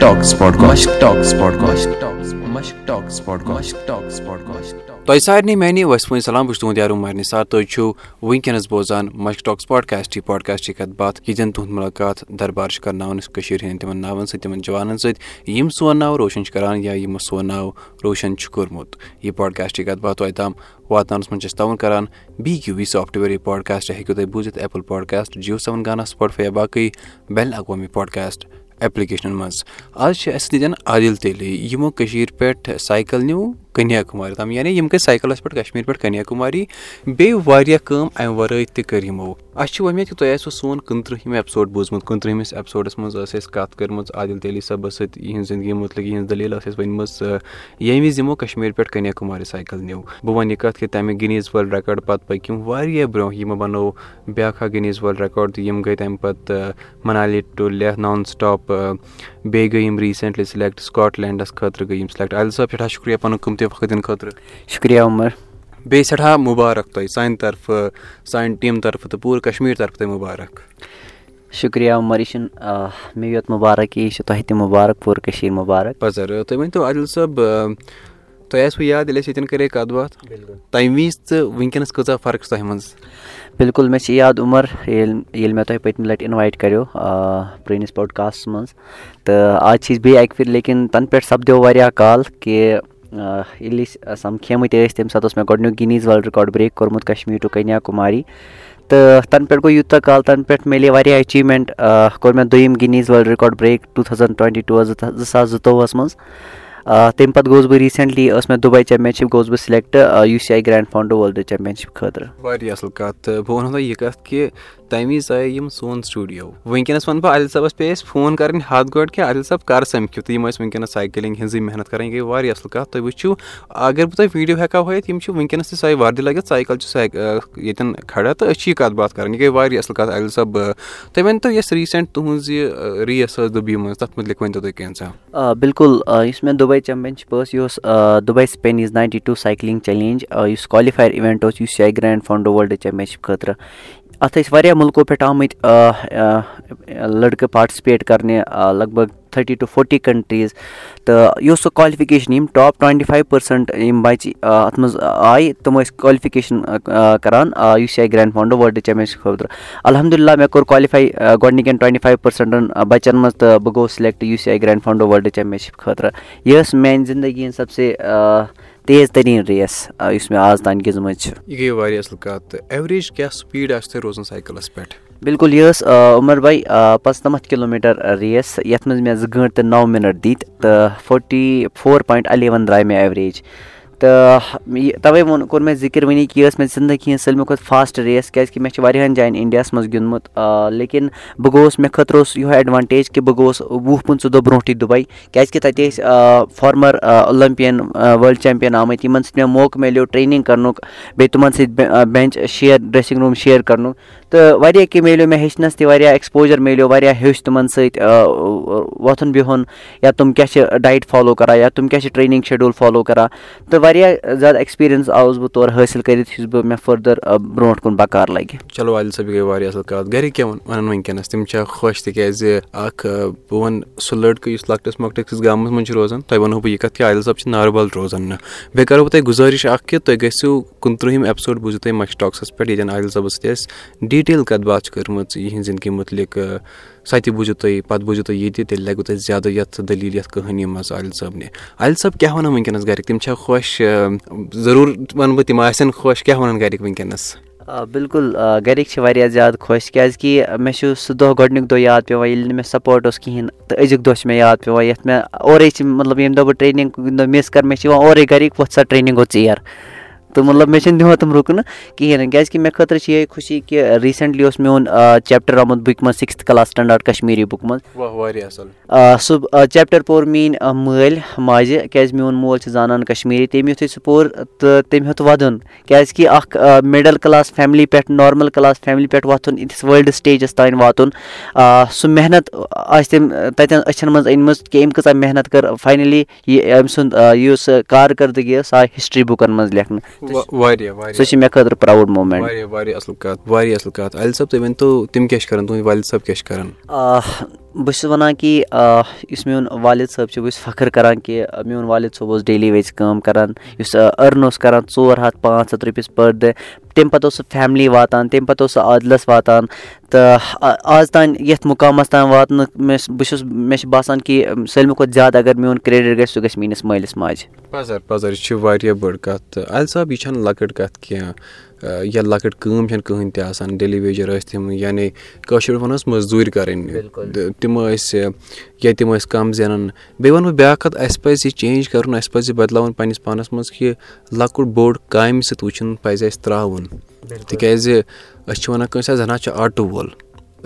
تۄہہِ سارنٕے میانہِ وسہِ ہُنٛد سلام، بہٕ چھُس تُہُنٛد یار عمر نثار۔ تُہۍ چھِو وٕنکیٚنَس بوزان مشق ٹاکس پاڈکاسٹٕچ کَتھ باتھ، ییٚتٮ۪ن تُہُنٛد مُلاقات دربار چھِ کرناوان أسۍ کٔشیٖرِ ہٕنٛدۍ تِمن ناون سۭتۍ، تِمن جوانن سۭتۍ یِم سون ناو روشن چھِ کران یا یِمو سون ناو روشن چھُ کوٚرمُت۔ یہِ پاڈکاسٹٕچ کَتھ باتھ تۄہہِ تام واتناونَس منٛز چھِ أسۍ تعاوُن کران بی کیو وی سافٹویر۔ یہِ پاڈکاسٹ ہیٚکِو تُہۍ بوٗزِتھ ایپل پاڈکاسٹ، جیو سیون گانا، سپاٹفاے یا باقٕے بین الاقوامی پاڈکاسٹ ایپلِکیشنن منٛز۔ آز چھِ اَسہِ سۭتۍ عادل تیلی، یِمو کٔشیٖرِ پٮ۪ٹھ سایکل نیوٗ کنیاکُماری تام، یعنی یِم گٔے سایکلس پٮ۪ٹھ کشمیٖر پٮ۪ٹھ کنیاکُماری، بیٚیہِ واریاہ کٲم امہِ ورٲے تہِ کٔر یِمو۔ اَسہِ چھِ وۄمید کہِ تۄہہِ آسوٕ سون 25th ایپسوڈ بوٗزمُت۔ 25th ایپسوڈس منٛز ٲس اَسہِ کتھ کٔرمٕژ عادل تیلی صٲبس سۭتۍ یِہنٛز زندگی مُتعلِق، یِہنٛز دٔلیٖل ٲس اَسہِ ؤنمٕژ ییٚمہِ وِزِ یِمو کشمیٖر پٮ۪ٹھ کنیاکُماری سایکل نیوٗ۔ بہٕ وَنہٕ یہِ کتھ کہِ تَمہِ گِنیٖز ورلڈ رِکارڈ پتہٕ پٔکۍ یِم واریاہ برونٛہہ، یِمو بنوو بیٛاکھ اکھ گِنیٖز ورلڈ رِکارڈ تہٕ یِم گٔے تَمہِ پتہٕ Manali to Leh non stop, بیٚیہِ گٔے یِم ریٖسنٛٹلی سِلیکٹ سکاٹلینڈس خٲطرٕ گٔے یِم سِلیکٹ۔ عادل صٲب سٮ۪ٹھاہ شُکریہ پنُن قۭمتی وقت دِنہٕ خٲطرٕ۔ شُکریہ عمر، بیٚیہِ سٮ۪ٹھاہ مُبارک تۄہہِ سانہِ طرفہٕ، سانہِ ٹیٖم طرفہٕ تہٕ پوٗرٕ کشمیٖر طرفہٕ تۄہہِ مُبارک۔ شُکریہ عمر، یہِ چھُنہٕ مےٚ یوت مُبارک کینٛہہ، یہِ چھُ تۄہہِ تہِ مُبارک، پوٗرٕ کٔشیٖر مُبارک۔ پزر تُہۍ ؤنۍ تو عادل صٲب، تۄہہِ آسوٕ یاد ییٚلہِ أسۍ ییٚتٮ۪ن کَرے کَتھ باتھ تَمہِ وِزِ تہٕ وٕنکیٚنَس کۭژاہ فرق چھِ تۄہہِ منٛز؟ بِلکُل، مےٚ چھِ یاد عمر، ییٚلہِ مےٚ تۄہہِ پٔتمہِ لَٹہِ اِنوایٹ کَریو پرٛٲنِس پاڈکاسٹَس منٛز، تہٕ آز چھِ أسۍ بیٚیہِ اَکہِ پھِرِ، لیکِن تَنہٕ پٮ۪ٹھ سَپدیو واریاہ کال کہِ ییٚلہِ أسۍ سَمکھیمٕتۍ ٲسۍ تَمہِ ساتہٕ اوس مےٚ گۄڈٕنیُک گِنیٖز ورلڈ رِکارڈ برٛیک کوٚرمُت کشمیٖر ٹُو کنیاکُماری، تہٕ تَنہٕ پٮ۪ٹھ گوٚو یوٗتاہ کال، تَنہٕ پٮ۪ٹھ میلے واریاہ أچیٖومٮ۪نٛٹ، کوٚر مےٚ دوٚیِم گِنیٖز ورلڈ رِکارڈ برٛیک 2022 2022 منٛز۔ تَمہِ پَتہٕ گوس بہٕ ریٖسنٛٹلی، ٲس مےٚ دُبے چیمپِیَنشِپ گوس بہٕ select UCI grand fondo world championship خٲطرٕ۔ واریاہ اَصٕل کَتھ، تہٕ بہٕ وَنو تۄہہِ یہِ کَتھ کہِ تَمہِ وِزِ آیہِ یِم سون سٹوڈیو۔ وٕنکیٚنَس وَنہٕ بہٕ عادل صٲبَس پیٚیہِ اَسہِ فون کَرٕنۍ ہَتھ گٲنٛٹہٕ کہِ عادل صٲب کَر سَمکھِو، تہٕ یِم ٲسۍ وٕنکیٚنَس سایکلِنٛگ ہِنٛزٕے محنت کَران۔ یہِ گٔے واریاہ اَصٕل کَتھ۔ تُہۍ وٕچھِو، اگر بہٕ تۄہہِ ویٖڈیو ہٮ۪کہٕ ہاو ہٲیِتھ، یِم چھِ وٕنکیٚنَس تہِ سۄے وَردی لٲگِتھ، سایکل چھِ ییٚتٮ۪ن کھڑا، تہٕ أسۍ چھِ یہِ کَتھ باتھ کَران۔ یہِ گٔے واریاہ اَصٕل کَتھ عادل صٲب۔ تُہۍ ؤنۍتو یۄس ریٖسنٛٹ تُہٕنٛز یہِ ریس ٲس دُبیی منٛز، تَتھ متعلق ؤنۍتو تُہۍ کینٛژاہ؟ بِلکُل، یُس مےٚ دُبے چیمپِیَنشِپ ٲس، یہِ اوس دُبے سپینِز 92 سایکلِنٛگ چیلینج، یُس کالِفایَر اِوٮ۪نٛٹ اوس UCI grand fondo world championship خٲطرٕ۔ اَتھ ٲسۍ واریاہ مُلکو پٮ۪ٹھ آمٕتۍ لٔڑکہٕ پاٹِسِپیٹ کَرنہِ، لگ بگ 30 to 40 کَنٹرٛیٖز، تہٕ یہِ اوس سُہ کالِفِکیشَن یِم ٹاپ 25% یِم بَچہِ اَتھ منٛز آیہِ تِم ٲسۍ کالِفِکیشَن کَران UCI grand fondo world championship خٲطرٕ۔ الحمدُاللہ مےٚ کوٚر کالِفاے گۄڈنِکٮ۪ن 25% بَچَن منٛز، تہٕ بہٕ گوٚوُس select UCI grand fondo world championship خٲطرٕ۔ یہِ ٲس میٛانہِ زندگی ہِنٛز سب سے تیز تریٖن ریس یُس مےٚ آز تام گِنٛدمٕژ چھِ۔ یہِ گٔے واریاہ اَصٕل کَتھ، تہٕ ایوریج کیٛاہ سپیٖڈ آسہِ تۄہہِ روزان سایکلَس پٮ۪ٹھ؟ بِلکُل، یہِ ٲس عمر بھاے 75 کِلومیٖٹر ریس، یَتھ منٛز مےٚ 2 گٲنٛٹہٕ تہٕ 9 مِنٹ دِتۍ، تہٕ 44.11 درٛاے مےٚ ایوریج، تہٕ تَوَے کوٚر مےٚ ذِکِر وٕنی کہِ یہِ ٲس مےٚ زِندگی ہِنٛز سٲلمو کھۄتہٕ فاسٹ ریس، کیٛازِکہِ مےٚ چھِ واریاہَن جایَن اِنڈیاہَس منٛز گِنٛدمُت، لیکِن بہٕ گوٚوُس، مےٚ خٲطرٕ اوس یِہوٚے اٮ۪ڈوانٹیج کہِ بہٕ گوٚوُس 20-25 دۄہ برونٛٹھٕے دُبے، کیٛازِکہِ تَتہِ ٲسۍ فارمَر اولمپِیَن ورلڈ چیمپِیَن آمٕتۍ، یِمَن سۭتۍ مےٚ موقعہٕ میلیو ٹرٛینِنٛگ کَرنُک، بیٚیہِ تِمَن سۭتۍ bench share, dressing room share کَرنُک، تہٕ واریاہ کینٛہہ میلیو مےٚ ہیٚچھنَس تہِ، واریاہ ایٚکسپوجَر میلیو، واریاہ ہیوٚچھ تِمَن سۭتۍ وۄتھُن بِہُن، یا تِم کیٛاہ چھِ ڈایٹ فالو کَران، یا تِم کیٛاہ چھِ ٹرٛینِنٛگ شیڈیوٗل فالو کَران، تہٕ واریاہ زیادٕ ایٚکٕسپیٖریَنٕس آوُس بہٕ تورٕ حٲصِل کٔرِتھ، یُس بہٕ مےٚ فٔردَر برونٛٹھ کُن بَکار لَگہِ۔ چلو عادل صٲب، یہِ گٔے واریاہ اَصٕل کَتھ۔ گَرِکۍ کیٛاہ وَنان وٕنکیٚنَس؟ تِم چھا خۄش تِکیٛازِ اَکھ بہٕ وَنہٕ سُہ لٔڑکہٕ یُس لۄکٹِس مۄکٹِس گامَس منٛز چھِ روزان، تۄہہِ وَنہو بہٕ یہِ کَتھ کہِ عادل صٲب چھِ ناربل روزان نہٕ۔ بیٚیہِ کَرو بہٕ تۄہہِ گُزٲرِش اَکھ کہِ تُہۍ گٔژھِو 25th ایپسوڈ بوٗزِو تُہۍ مشق ٹاکسَس پٮ۪ٹھ، ییٚتٮ۪ن عادل صٲبَس سۭتۍ اَسہِ ڈِٹیل کَتھ باتھ چھِ کٔرمٕژ یِہِنٛز زِندگی مُتعلِق۔ سۄ تہِ بوٗزِو تُہۍ، پَتہٕ بوٗزِو تُہۍ یہِ تہِ، تیٚلہِ لَگوٕ تۄہہِ زیادٕ یَتھ دٔلیٖل یَتھ کٕہٲنی منٛز عادل صٲبنہِ۔ عادل صٲب کیٛاہ وَنان وٕنکیٚنَس گَرِکۍ؟ تِم چھا خۄش؟ ضروٗر وَنہٕ بہٕ تِم آسن خۄش، کیٛاہ وَنان گَرِکۍ وٕنکیٚنَس؟ بِلکُل، گَرِکۍ چھِ واریاہ زیادٕ خۄش، کیٛازِکہِ مےٚ چھُ سُہ دۄہ گۄڈنیُک دۄہ یاد پیٚوان ییٚلہِ نہٕ مےٚ سَپوٹ اوس کِہیٖنۍ، تہٕ أزیُک دۄہ چھُ مےٚ یاد پیٚوان یَتھ مےٚ اورَے چھِ، مطلب ییٚمہِ دۄہ بہٕ ٹرٛینِنٛگ کُنہِ دۄہ مِس کَرٕ، مےٚ چھِ یِوان اورَے گَرِکۍ وۄتھ سا ٹرٛینِنٛگ گوٚو ژیر، تہٕ مطلب مےٚ چھِنہٕ دِوان تِم رُکنہٕ کِہیٖنۍ نہٕ، کیٛازِکہِ مےٚ خٲطرٕ چھِ یِہوٚے خوشی کہِ ریٖسنٛٹلی اوس میون چیپٹَر آمُت بُکہِ منٛز، 6th class standard Kashmiri book منٛز۔ سُہ چیپٹَر پوٚر میٛٲنۍ مٲلۍ ماجہِ، کیٛازِ میون مول چھِ زانان کشمیٖری، تٔمۍ یُتھُے سُہ پوٚر تہٕ تٔمۍ ہیوٚت وَدُن، کیٛازِکہِ اَکھ مِڈَل کلاس فیملی پٮ۪ٹھ نارمَل کلاس فیملی پٮ۪ٹھ وۄتھُن، یِتھِس وٲلڈٕ سٹیجَس تانۍ واتُن، سُہ محنت آسہِ تٔمۍ تَتٮ۪ن أچھَن منٛز أنۍمٕژ کہِ أمۍ کۭژاہ محنت کٔر، فاینٔلی یہِ أمۍ سُنٛد یُس کارکردگی ٲس سۄ آے ہِسٹرٛی بُکَن منٛز لیکھنہٕ۔ سو مے خاطر پراؤڈ مومنٹ واریاہ اصل کات عادل صاحب تُہۍ ؤنتو تِم کیٛاہ چھِ کران تُہنٛد والد صٲب کیٛاہ چھِ کران بہٕ چھُس وَنان کہِ یُس میون والد صٲب چھُ بہٕ چھُس فخر کران کہِ میون والد صٲب اوس ڈیلی ویج کٲم کران یُس أرٕن اوس کران 400-500 رۄپیَس پٔر ڈے تمہِ پتہٕ اوس سُہ فیملی واتان تمہِ پتہٕ اوس سُہ عادلس واتان تہٕ آز تام یتھ مُقامس تام واتنہٕ مےٚ چھُ باسان کہِ سٲلمو کھۄتہٕ زیادٕ اگر میون کریڈِٹ گژھِ سُہ گژھِ میٲنِس مٲلِس ماجہِ پزر یہِ چھِ واریاہ بٔڑ کتھ تہٕ عادل صاحب یہِ چھنہٕ لۄکٕٹ کتھ کینٛہہ یا لۄکٕٹ کٲم چھَنہٕ کٕہٕنۍ تہِ آسان ڈیلی ویجر ٲسۍ تِم یعنی کٲشِر پٲٹھۍ وَنو مٔزدوٗرۍ کَرٕنۍ تِم ٲسۍ یا تِم ٲسۍ کَم زینان بیٚیہِ وَنہٕ بہٕ بیٛاکھ کَتھ اَسہِ پَزِ یہِ چینج کَرُن اَسہِ پَزِ یہِ بَدلاوُن پنٛنِس پانَس منٛز کہِ لۄکُٹ بوٚڑ کامہِ سۭتۍ وٕچھُن پَزِ اَسہِ ترٛاوُن تِکیٛازِ أسۍ چھِ وَنان کٲنٛسہِ حظ زَن چھِ آٹوٗ وول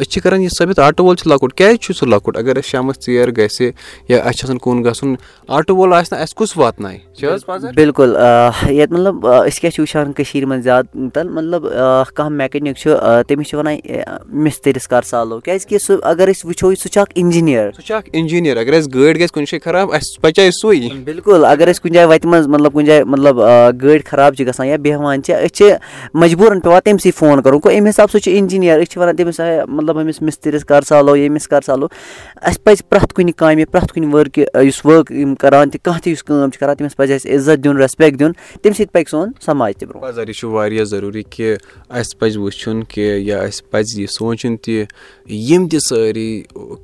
أسۍ چھِ کَران یہِ ثٲبِت آٹوٗ وول چھُ لۄکُٹ کیٛازِ چھُ سُہ لۄکُٹ اگر اَسہِ شامَس ژیر گژھِ یا اَسہِ چھِ آسان کُن گژھُن آٹوٗ وول آسہِ نہٕ اَسہِ کُس واتنایہِ بِلکُل ییٚتہِ مطلب أسۍ کیٛاہ چھِ وٕچھان کٔشیٖرِ منٛز زیادٕ تَر مطلب کانٛہہ میکینِک چھُ تٔمِس چھِ وَنان مِستٔرِس کَر سالو کیٛازِکہِ سُہ اگر أسۍ وٕچھو سُہ چھُ اَکھ اِنجیٖنیر اگر اَسہِ گٲڑۍ گژھِ کُنہِ جایہِ خراب اَسہِ بَچاے سُے بِلکُل اگر أسۍ کُنہِ جایہِ وَتہِ منٛز مطلب کُنہِ جایہِ مطلب گٲڑۍ خراب چھِ گژھان یا بیٚہوان چھِ أسۍ چھِ مجبوٗرَن پٮ۪وان تٔمۍ سٕے فون کَرُن گوٚو اَمہِ حِساب سُہ چھُ اِنجیٖنیر أسۍ چھِ وَنان تٔمِس مطلب أمِس مِستٔرِس کَر سالو ییٚمِس کَر سالو اَسہِ پَزِ پرٛٮ۪تھ کُنہِ کامہِ پرٛٮ۪تھ کُنہِ ؤرکہِ یُس ؤرٕک یِم کَران تہِ کانٛہہ تہِ یُس کٲم چھِ کَران تٔمِس پَزِ اَسہِ عزت دیُن رٮ۪سپٮ۪کٹ دیُن تَمہِ سۭتۍ پَکہِ سون سماج تہِ برٛونٛہہ یہِ چھُ واریاہ ضٔروٗری کہِ اَسہِ پَزِ وٕچھُن کہِ یا اَسہِ پَزِ یہِ سونٛچُن تہِ یِم تہِ سٲری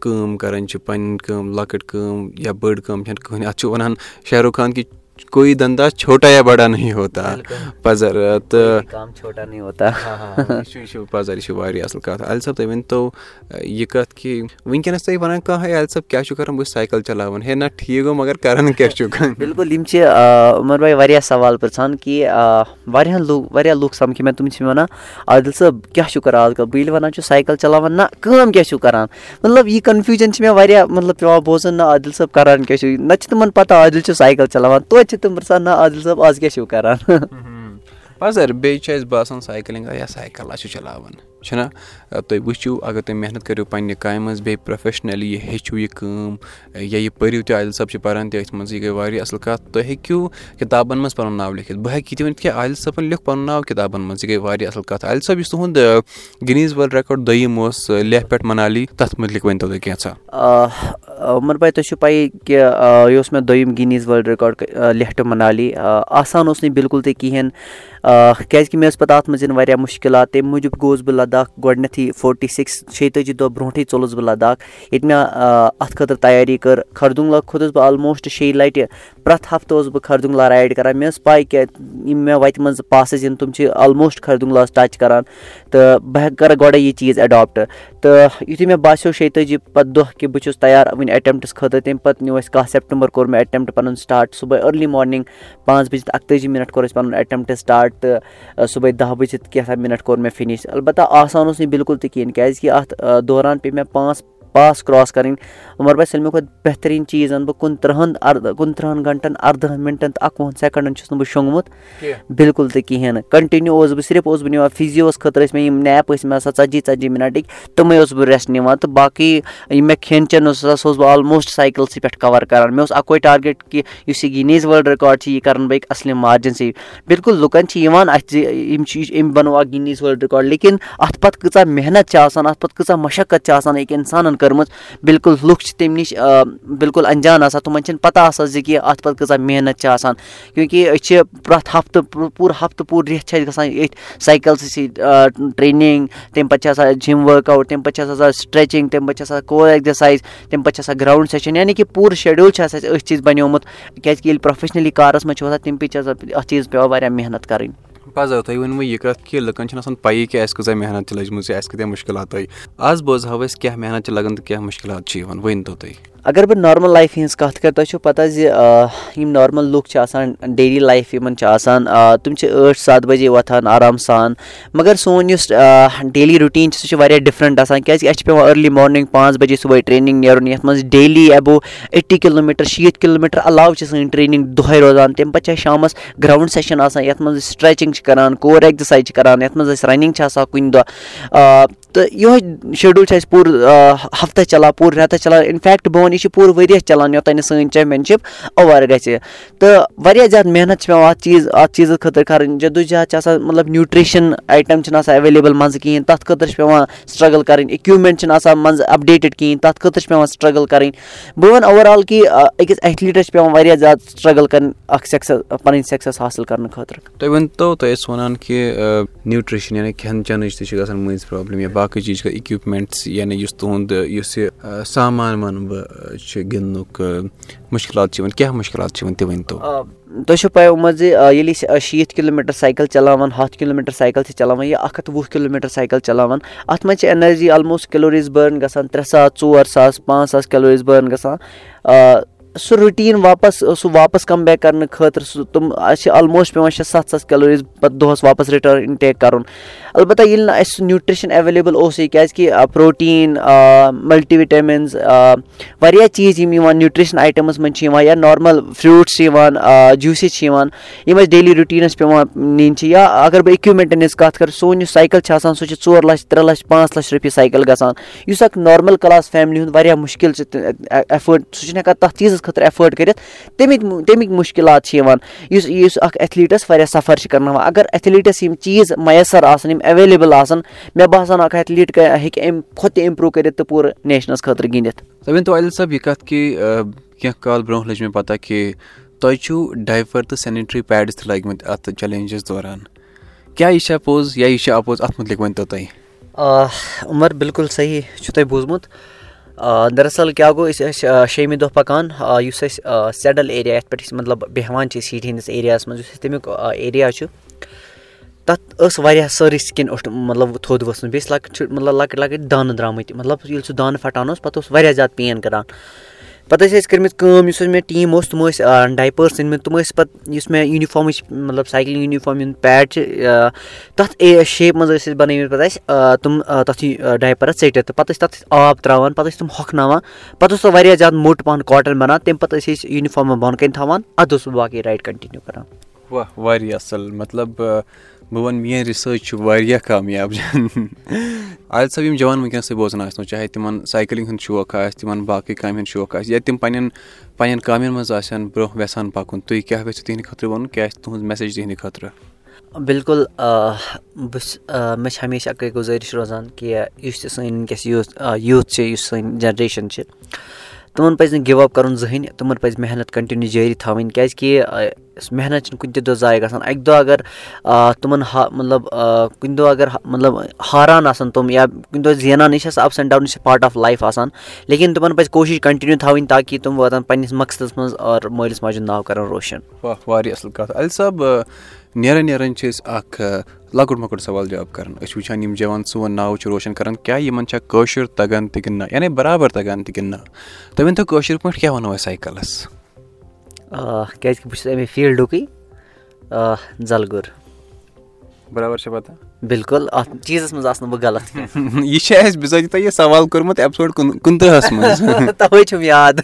کٲم کَران چھِ پَنٕنۍ کٲم لۄکٕٹ کٲم یا بٔڑ کٲم چھَنہٕ کٕہٕنۍ اَتھ چھُ وَنان شاہ رُخ خان کہِ کوئی دھندا چھوٹا یا بڑا نہیں ہوتا پزر تہٕ کام چھوٹا نہیں ہوتا پزر یہِ چھِ واریاہ اَصٕل کَتھ عادل صٲب تُہۍ ؤنۍتو یہِ کَتھ کہِ وٕنۍکٮ۪نَس تُہۍ وَنان کانٛہہ ہے عادل صٲب کیٛاہ چھُ کَران بہٕ چھُس سایکل چلاوان ہے نہ ٹھیٖک گوٚو مگر کَران کیٛاہ چھُ بِلکُل یِم چھِ عمر بھاے واریاہ سوال پِرٛژھان کہِ واریاہ لُکھ سَمکھِ مےٚ تِم چھِ مےٚ وَنان عادل صٲب کیٛاہ چھُ کَران آز کَل بہٕ ییٚلہِ وَنان چھُس سایکل چلاوان نہ کٲم کیٛاہ چھُو کَران مطلب یہِ کَنفیوٗجَن چھِ مےٚ واریاہ مطلب پٮ۪وان بوزُن نہ عادل صٲب کَران کیٛاہ چھُ نَتہٕ چھِ تِمَن پَتہ عادل چھُ سایکل چلاوان توتہِ چھِ تِم پرٛژھان نہ عادل صٲب آز کیٛاہ چھُو کَران پَزر بیٚیہِ چھُ اَسہِ باسان سایکلِنٛگ یا سایکل آسہِ چلاوان چھُنا تُہۍ وٕچھِو اگر تُہۍ محنت کٔرِو پنٛنہِ کامہِ منٛز بیٚیہِ پرٛوفیشنٔلی یہِ ہیٚچھِو یہِ کٲم یا یہِ پٔرِو تہِ عادل صٲب چھِ پَران تہِ أتھۍ منٛز یہِ گٔے واریاہ اَصٕل کَتھ تُہۍ ہیٚکِو کِتابَن منٛز پَنُن ناو لیکھِتھ بہٕ ہیٚکہِ یہِ تہِ ؤنِتھ کہِ عادل صٲبَن لیوٚکھ پَنُن ناو کِتابَن منٛز یہِ گٔے واریاہ اَصٕل کَتھ عادل صٲب یُس تُہُنٛد گِنیٖز ورلڈ ریکارڈ 2م اوس لیہہ پٮ۪ٹھ منالی تَتھ متعلق ؤنۍتو تُہۍ کینٛژھا عمر بھاے تُہۍ چھُو پَیی کہِ یہِ اوس مےٚ 2م Guinness world record Leh to Manali آسان اوس نہٕ بِلکُل تہِ کِہیٖنۍ کیٛازِکہِ مےٚ ٲس پَتہٕ اَتھ منٛز یِن واریاہ مُشکلات تَمہِ موٗجوٗب گوٚوُس بہٕ لداخ گۄڈٕنٮ۪تھٕے 46-46 دۄہ برٛونٛٹھٕے ژوٚلُس بہٕ لداخ ییٚتہِ مےٚ اَتھ خٲطرٕ تیاری کٔر خردُنگ لا کھوٚتُس بہٕ آلموسٹ 6 لَٹہِ پرٛٮ۪تھ ہفتہٕ اوسُس بہٕ خردُنگ لا رایڈ کران مےٚ ٲس پَے کہِ یِم مےٚ وَتہِ منٛز پاسٕز یِن تِم چھِ آلموسٹ خردُنگ لاس ٹچ کران تہٕ بہٕ ہٮ۪کہٕ کَرٕ گۄڈَے یہِ چیٖز اٮ۪ڈاپٹ تہٕ یُتھُے مےٚ باسیو 46 پَتہٕ دۄہ کہِ بہٕ چھُس تیار وٕنہِ اٮ۪ٹمپٹَس خٲطرٕ تَمہِ پَتہٕ نیوٗ اَسہِ 10 سٮ۪پٹمبر کوٚر مےٚ اٮ۪ٹمپٹ پَنُن سٹاٹ صُبحٲے أرلی مارنِنٛگ 5:48 کوٚر اَسہِ پَنُن اٮ۪ٹمپٹ سٹاٹ تہٕ صُبحٲے 10 کیٛاہ تام مِنَٹ کوٚر مےٚ فِنِش البتہ آسان اوس نہٕ بِلکُل تہِ کِہیٖنۍ کیٛازِکہِ اَتھ دوران پیٚیہِ مےٚ 5 پاس کراس کَرٕنۍ عمر بھاے سٲلمو کھۄتہٕ بہتریٖن چیٖز وَنہٕ بہٕ 29 گھنٹَن 18 مِنٹَن تہٕ 51 سٮ۪کَنڈَن چھُس نہٕ بہٕ شۄنٛگمُت بِلکُل تہِ کِہیٖنۍ نہٕ کَنٹِنیوٗ اوسُس بہٕ صرف اوسُس بہٕ نِوان فِزیوَس خٲطرٕ ٲسۍ مےٚ یِم نیپ ٲسۍ مےٚ آسان 40-40 مِنَٹٕکۍ تِمَے اوسُس بہٕ ریسٹ نِوان تہٕ باقٕے یِم مےٚ کھٮ۪ن چٮ۪ن اوس آسان سُہ اوسُس بہٕ آلموسٹ سایکلسٕے پٮ۪ٹھ کَوَر کَران مےٚ اوس اَکوے ٹارگیٹ کہِ یُس یہِ گِنیٖز ورلڈ رِکاڈ چھِ یہِ کَرَن بہٕ أکۍ اَصلہِ مارجَن سۭتۍ بِلکُل لُکَن چھِ یِوان اَتھ زِ یِم چھِ أمۍ بَنو اَکھ گِنیٖز ورلڈ رِکاڈ لیکِن اَتھ پَتہٕ کۭژاہ محنت چھِ آسان اَتھ پَتہٕ کۭژاہ مشقت چھِ آسان أکۍ اِنسانَن کٔرمٕژ بِلکُل لُکھ چھِ تَمہِ نِش بِلکُل انجان آسان تِمَن چھِنہٕ پَتہ آسان زِ کہِ اَتھ پَتہٕ کۭژاہ محنت چھِ آسان کیونکہِ أسۍ چھِ پرٛٮ۪تھ ہفتہٕ پوٗرٕ رٮ۪تھ چھِ اَسہِ گژھان أتھۍ سایکَلسٕے سۭتۍ ٹرٛینِنٛگ تَمہِ پَتہٕ چھِ آسان جِم ؤرٕک آوُٹ تَمہِ پَتہٕ چھِ آسان سٹرٛیچِنٛگ تَمہِ پَتہٕ چھِ آسان کور ایٚکزَرسایِز تَمہِ پَتہٕ چھِ آسان گرٛاوُنٛڈ سیشَن یعنی کہِ پوٗرٕ شیڈیوٗل چھِ آسان اَسہِ أتھۍ چیٖز بَنیومُت کیٛازِکہِ ییٚلہِ پرٛوفیشنٔلی کارَس منٛز چھِ وَسان تَمہِ پَتہٕ چھِ آسان اَتھ چیٖز پٮ۪وان واریاہ محنت کَرٕنۍ پَزر تُہۍ ؤنِو یہِ کَتھ کہِ لُکَن چھِنہٕ آسان پَیی کہِ اَسہِ کۭژاہ محنت چھِ لٔجمٕژ یا اَسہِ کۭتیٛاہ مُشکلات آیہِ آز بوزہاو أسۍ کیٛاہ محنت چھِ لَگان تہٕ کیٛاہ مُشکلات چھِ یِوان ؤنۍتو تُہۍ اگر بہٕ نارمَل لایفہِ ہِنٛز کَتھ کَرٕ تۄہہِ چھُو پَتہ زِ یِم نارمَل لُکھ چھِ آسان ڈیلی لایف یِمَن چھِ آسان تِم چھِ 8-7 بَجے وۄتھان آرام سان مگر سون یُس ڈیلی رُٹیٖن چھِ سُہ چھِ واریاہ ڈِفرَنٛٹ آسان کیٛازِکہِ اَسہِ چھِ پٮ۪وان أرلی مارنِنٛگ 5 بَجے صُبحٲے ٹرٛینِنٛگ نیرُن یَتھ منٛز ڈیلی ایبو 80 کِلوٗمیٖٹر 60 کِلوٗمیٖٹر علاوٕ چھِ سٲنۍ ٹرٛینِنٛگ دۄہَے روزان تَمہِ پَتہٕ چھِ اَسہِ شامَس گرٛاوُنٛڈ سیشَن آسان یَتھ منٛز أسۍ سٹرٛیچِنٛگ چھِ کَران کور ایٚکزَرسایِز چھِ کَران یَتھ منٛز أسۍ رَنِنٛگ چھِ آسان کُنہِ دۄہ تو یہ شیڈول پور ہفتہ چلان پور رات چلان انفیکٹ بہن یہ پور ورس چلان یوتھان سن چیمپئنشپ اوور گھے تو زیادہ محنت چیز ات چیز خاطر کریں جدوجہد مطلب نیوٹریشن آئٹم اویلیبل مز کہین تر خاطر پیان سٹرگل کریں اکوپمنٹ مز اپڈیٹڈ کہین تر خاطر پیان سٹرگل کریں بہ ون اوور آل کہ اکس ایتھلیٹس پیان زیادہ سٹرگل کریں پن سکسیس حاصل کرنے خاطر تھی ونتو تیس ونان کہ نیوٹریشن یعنی کھین چین تک مز پرابلم یا باقی چیز کا اکوپمنٹس یعنی تہد اس سامان ون بہت گندنک مشکلات کیا مشکلات تم ونتو تھی پی مجھے 60 کلومیٹر سائیکل چلاوان 7 کلومیٹر سائیکل چلاوان یا 120 کلومیٹر سائیکل چلاوان ات مجھ انرجی آلموسٹ کیلوریز برن گژھان 3000 4000 5000 کیلوریز برن گژھان سُہ روٹیٖن واپس سُہ واپس کم بیک کرنہٕ خٲطرٕ سُہ تِم اَسہِ چھِ آلموسٹ پیٚوان 6-7 کیلوریٖز پَتہٕ دۄہَس واپس رِٹٲرٕن اِنٹیک کَرُن البتہ ییٚلہِ نہٕ اَسہِ سُہ نیوٗٹرٛشَن ایٚویلیبٕل اوسُے کیٛازِکہِ پرٛوٹیٖن مَلٹی وِٹَمِنٕز واریاہ چیٖز یِم یِوان نیوٗٹرٛشَن آیٹَمَس منٛز چھِ یِوان یا نارمَل فرٛوٗٹٕس چھِ یِوان جوٗسِز چھِ یِوان یِم اَسہِ ڈیلی رُٹیٖنَس پیٚوان نِنۍ چھِ یا اگر بہٕ اِکوِپمٮ۪نٛٹَن ہٕنٛز کَتھ کَرٕ سون یُس سایکل چھِ آسان سُہ چھِ 4 لچھ 3 لچھ 5 لچھ رۄپیہِ سایکل گژھان یُس اَکھ نارمَل کلاس فیملی ہُنٛد واریاہ مُشکِل چھِ ایٚفٲرڈ سُہ چھِنہٕ ہٮ۪کان تَتھ چیٖزَس خٲطرٕ ایٚفٲرڈ کٔرِتھ تَمِکۍ مُشکِلات چھِ یِوان یُس اَکھ ایتھلیٖٹَس واریاہ سفر چھِ کَرناوان اگر ایتھلیٖٹَس یِم چیٖز میسر آسان یِم ایٚویلیبٕل آسان مےٚ باسان اَکھ ایتھلیٖٹ ہیٚکہِ اَمہِ کھۄتہٕ تہِ اِمپرٛوٗ کٔرِتھ تہٕ پوٗرٕ نیشنَس خٲطرٕ گِنٛدِتھ تُہۍ ؤنۍ تو عادل صٲب یہِ کَتھ کہِ کیٚنٛہہ کال برٛونٛہہ لٔج مےٚ پَتہ کہِ تۄہہِ چھُو ڈایپَر تہٕ سینِٹری پیڈٕس تہِ لٲگمٕتۍ اَتھ چَلینجَس دوران کیٛاہ یہِ چھا پوٚز یا یہِ چھِ اَپوٚز اَتھ متعلق ؤنۍ تو تُہۍ عمر بِلکُل صحیح چھُو تۄہہِ بوٗزمُت دراصل کیٛاہ گوٚو أسۍ ٲسۍ 6مہِ دۄہ پَکان یُس اَسہِ سیڈل ایریا یَتھ پٮ۪ٹھ أسۍ مطلب بیٚہوان چھِ أسۍ ہیٖٹہِ ہِنٛدِس ایریاہَس منٛز یُس اَسہِ تَمیُک ایریا چھُ تَتھ ٲس واریاہ سٲرٕے سِکِن اوٚٹھ مطلب تھوٚد ؤژھمٕژ بیٚیہِ ٲسۍ لۄکٕٹۍ لۄکٕٹۍ دانہٕ درٛامٕتۍ مطلب ییٚلہِ سُہ دانہٕ پھٹان اوس پَتہٕ اوس واریاہ زیادٕ پین کَران پَتہٕ ٲسۍ اَسہِ کٔرمٕژ کٲم یُس مےٚ ٹیٖم اوس تِم ٲسۍ ڈایپٲرٕس أنۍ مٕتۍ تِم ٲسۍ پَتہٕ یُس مےٚ یوٗنِفارمٕچ مطلب سایکلِنٛگ یوٗنِفارم ہُنٛد پیڈ چھِ تَتھ شیپ منٛز ٲسۍ اَسہِ بَنٲومٕتۍ پَتہٕ اَسہِ تِم تَتھٕے ڈایپَرَس ژٔٹِتھ تہٕ پَتہٕ ٲسۍ تَتھ آب ترٛاوان پَتہٕ ٲسۍ تِم ہۄکھناوان پَتہٕ اوس سُہ واریاہ زیادٕ موٚٹ پَہَن کاٹَن بَنان تَمہِ پَتہٕ ٲسۍ أسۍ یوٗنِفارمہٕ بۄن کَنۍ تھاوان اَدٕ اوسُس بہٕ باقٕے رایڈ کَنٹِنیوٗ کَران واہ واریاہ اَصٕل مطلب بہٕ وَنہٕ میٛٲنۍ رِسٲرٕچ چھِ واریاہ کامیاب عادل صٲب یِم جوان وٕنکٮ۪نَس تُہۍ بوزان آسنو چاہے تِمَن سایکلِنٛگ ہُنٛد شوق آسہِ تِمَن باقٕے کامہِ ہُنٛد شوق آسہِ یا تِم پنٛنٮ۪ن کامٮ۪ن منٛز آسَن برٛونٛہہ یژھان پَکُن تُہۍ کیٛاہ یژھِو تِہِنٛدِ خٲطرٕ وَنُن کیٛاہ آسہِ تُہٕنٛز میسیج تِہِنٛدِ خٲطرٕ بِلکُل مےٚ چھِ ہمیشہِ اَکٕے گُزٲرِش روزان کہِ یُس تہِ سٲنۍ وٕنکٮ۪س یوٗتھ چھِ یُس سٲنۍ جَنریشَن چھِ تِمَن پَزِ نہٕ گِو اَپ کَرُن زٕہٕنۍ تِمَن پَزِ محنت کَنٹِنیوٗ جٲری تھاوٕنۍ کیٛازِکہِ محنت چھِنہٕ کُنہِ تہِ دۄہ ضایع گژھان اَکہِ دۄہ اگر تِمَن مطلب کُنہِ دۄہ اگر مطلب ہاران آسان تِم یا کُنہِ دۄہ زینان یہِ چھِ آسان اَپٕس اینٛڈ ڈاوُن یہِ چھِ پارٹ آف لایف آسان لیکِن تِمَن پَزِ کوٗشِش کَنٹِنیوٗ تھاوٕنۍ تاکہِ تِم واتَن پنٛنِس مقصدَس منٛز اور مٲلِس ماجہِ ہُنٛد ناو کَرَن روشَن واریاہ اَصٕل کَتھ عادل صٲب نیران چھِ أسۍ اَکھ لۄکُٹ مۄکُٹ سوال جواب کَران أسۍ وٕچھان یِم جوان سون ناو چھِ روشَن کَران کیٛاہ یِمَن چھا کٲشُر تگان تہِ کِنہٕ نہ یعنی برابر تگان تہِ کِنہٕ نہ تُہۍ ؤنۍ تو کٲشِر پٲٹھۍ کیٛاہ وَنو أسۍ سایکَلَس کیٛازِکہِ بہٕ چھُس اَمے فیٖلڈُکٕے زَلگُر برابر چھِ پَتہ بِلکُل اَتھ چیٖزَس منٛز آسہٕ نہٕ بہٕ غلط یہِ چھِ اَسہِ بِزٲتی تۄہہِ یہِ سوال کوٚرمُت ایپِسوڈ 29 منٛز تَوَے چھُم یاد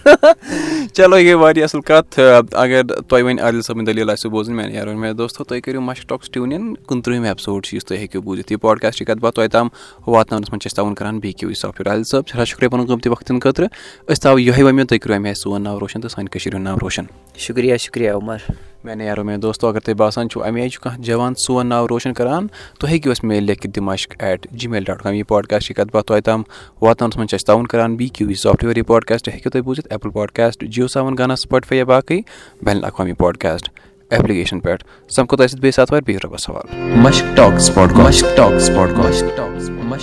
چلو یہِ گٔے واریاہ اَصٕل کَتھ اگر تۄہہِ وۄنۍ عادل صٲبٕنۍ دٔلیٖل آسیو بوزٕنۍ میٛانہِ یارو میٛانہِ دوستو تُہۍ کٔرِو Mashq talks tune in 29 episode چھِ یُس تُہۍ ہیٚکِو بوٗزِتھ یہِ پاڈکاسٹٕچ کَتھ باتھ تۄہہِ تام واتناونَس منٛز چھِ أسۍ تاوُن کَران B Q E software Adil صٲب سٮ۪ٹھاہ شُکریہ پَنُن قۭمتی وقتَن خٲطرٕ أسۍ تھاوو یِہوٚے وَمیو تُہۍ کٔرِو اَمہِ آیہِ سون ناو روشَن تہٕ سانہِ کٔشیٖرِ ہُنٛد ناو روشَن شُکریہ شُکریہ عمر میٛانہِ یارو میٛانہِ دوستو اگر تۄہہِ باسان چھُو اَمہِ آیہِ چھُ کانٛہہ جوان سون ناو روشَن کَران تُہۍ ہیٚکِو اَسہِ میل لیکھِتھ dimashq@gmail.com یہِ پاڈکاسٹ چھِ کَتھ باتھ تۄہہِ تام واتناونَس منٛز چھِ أسۍ تاوُن کَران B Q E software یہِ پاڈکاسٹ ہیٚکِو تُہۍ بوٗزِتھ ایپٕل پاڈکاسٹ جِیو ساوَن گانا سٕپاٹِفاے یا باقٕے بین الاقوامی پاڈکاسٹ ایپلِکیشن پٮ۪ٹھ سَمکھو تۄہہِ سۭتۍ بیٚیہِ ساتہٕ وارٕ بیٚیہِ رۄبَس سوال مشق ٹاکٕس پاڈکاسٹ